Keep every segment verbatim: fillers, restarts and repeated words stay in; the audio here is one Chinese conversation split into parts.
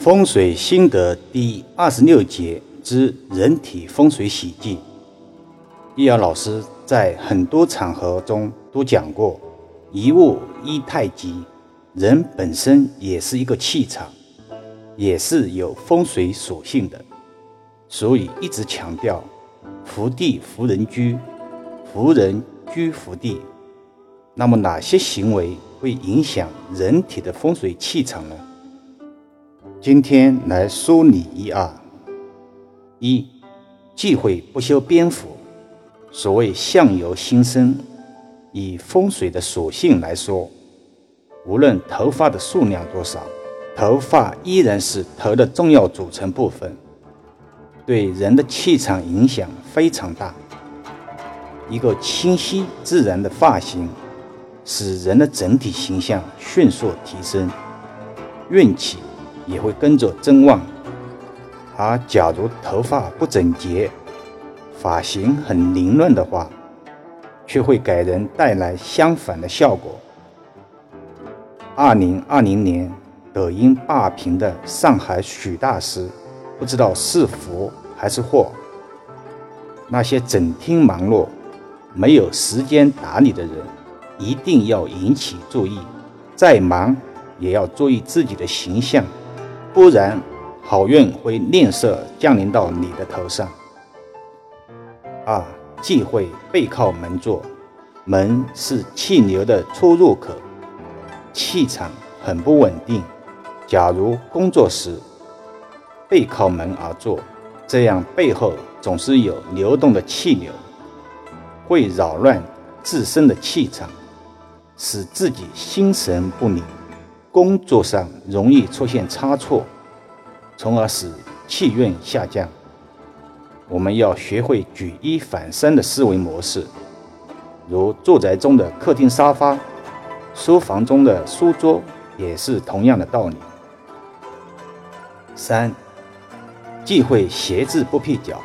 风水心得第二十六节之人体风水喜忌。易遥老师在很多场合中都讲过，一物一太极，人本身也是一个气场，也是有风水属性的，所以一直强调福地福人居，福人居福地。那么哪些行为会影响人体的风水气场呢？今天来梳理一二。一、忌讳不修边幅。所谓相由心生，以风水的属性来说，无论头发的数量多少，头发依然是头的重要组成部分，对人的气场影响非常大。一个清晰自然的发型，使人的整体形象迅速提升，运气也会跟着增旺。而假如头发不整洁，发型很凌乱的话，却会给人带来相反的效果。二零二零年，抖音霸屏的上海许大师，不知道是福还是祸。那些整天忙碌、没有时间打理的人，一定要引起注意，再忙也要注意自己的形象，不然好运会吝啬降临到你的头上。二、忌讳背靠门坐。门是气流的出入口，气场很不稳定。假如工作时背靠门而坐，这样背后总是有流动的气流，会扰乱自身的气场，使自己心神不宁，工作上容易出现差错，从而使气运下降。我们要学会举一反三的思维模式，如住宅中的客厅沙发，书房中的书桌也是同样的道理。三、忌讳鞋子不辟脚。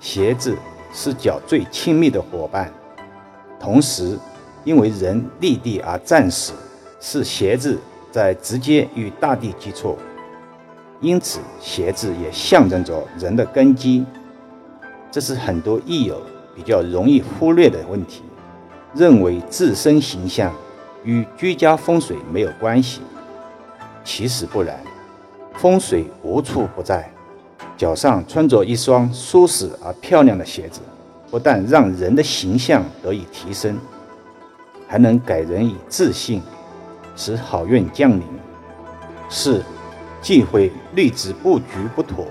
鞋子是脚最亲密的伙伴，同时因为人立地而站时，是鞋子在直接与大地接触，因此鞋子也象征着人的根基。这是很多益友比较容易忽略的问题，认为自身形象与居家风水没有关系。其实不然，风水无处不在。脚上穿着一双舒适而漂亮的鞋子，不但让人的形象得以提升，还能给人以自信，使好运降临。四、忌讳绿植布局不妥。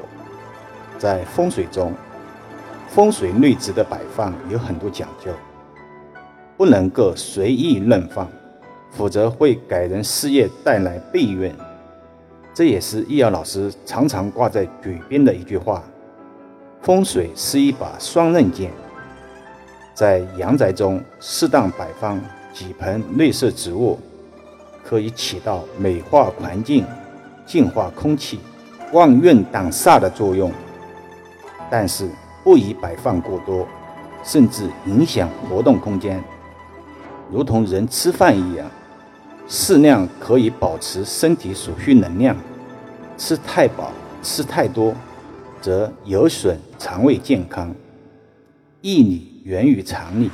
在风水中，风水绿植的摆放有很多讲究，不能够随意乱放，否则会给人事业带来背运。这也是易遥老师常常挂在嘴边的一句话，风水是一把双刃剑。在阳宅中适当摆放几盆绿色植物，可以起到美化环境、净化空气、旺运挡煞的作用，但是不宜摆放过多，甚至影响活动空间。如同人吃饭一样，适量可以保持身体所需能量，吃太饱、吃太多，则有损肠胃健康。义理源于常理。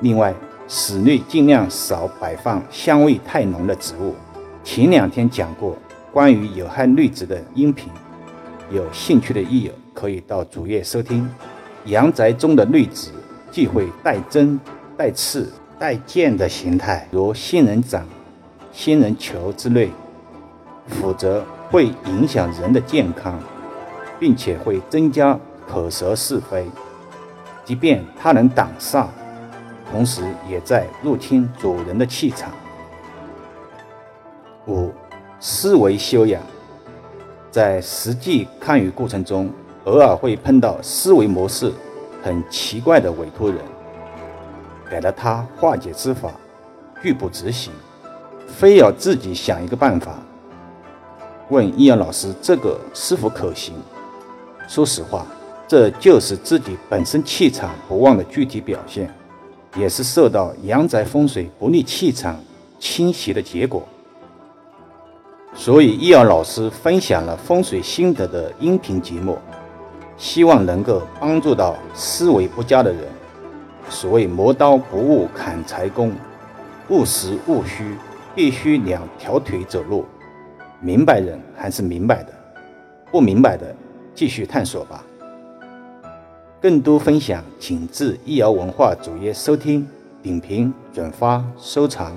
另外，室内尽量少摆放香味太浓的植物。前两天讲过关于有害绿植的音频，有兴趣的益友可以到主页收听。阳宅中的绿植忌讳带针、带刺、带剑的形态，如仙人掌、仙人球之类，否则会影响人的健康，并且会增加口舌是非。即便它能挡煞，同时也在入侵主人的气场。五、思维修养。在实际看舆过程中，偶尔会碰到思维模式很奇怪的委托人，给了他化解之法，拒不执行，非要自己想一个办法。问易遥老师这个是否可行？说实话，这就是自己本身气场不旺的具体表现，也是受到阳宅风水不利气场侵袭的结果。所以易遥老师分享了风水心得的音频节目，希望能够帮助到思维不佳的人。所谓磨刀不误砍柴工，务实务虚，必须两条腿走路。明白人还是明白的，不明白的继续探索吧。更多分享请至易遥文化主页收听、点评、转发、收藏。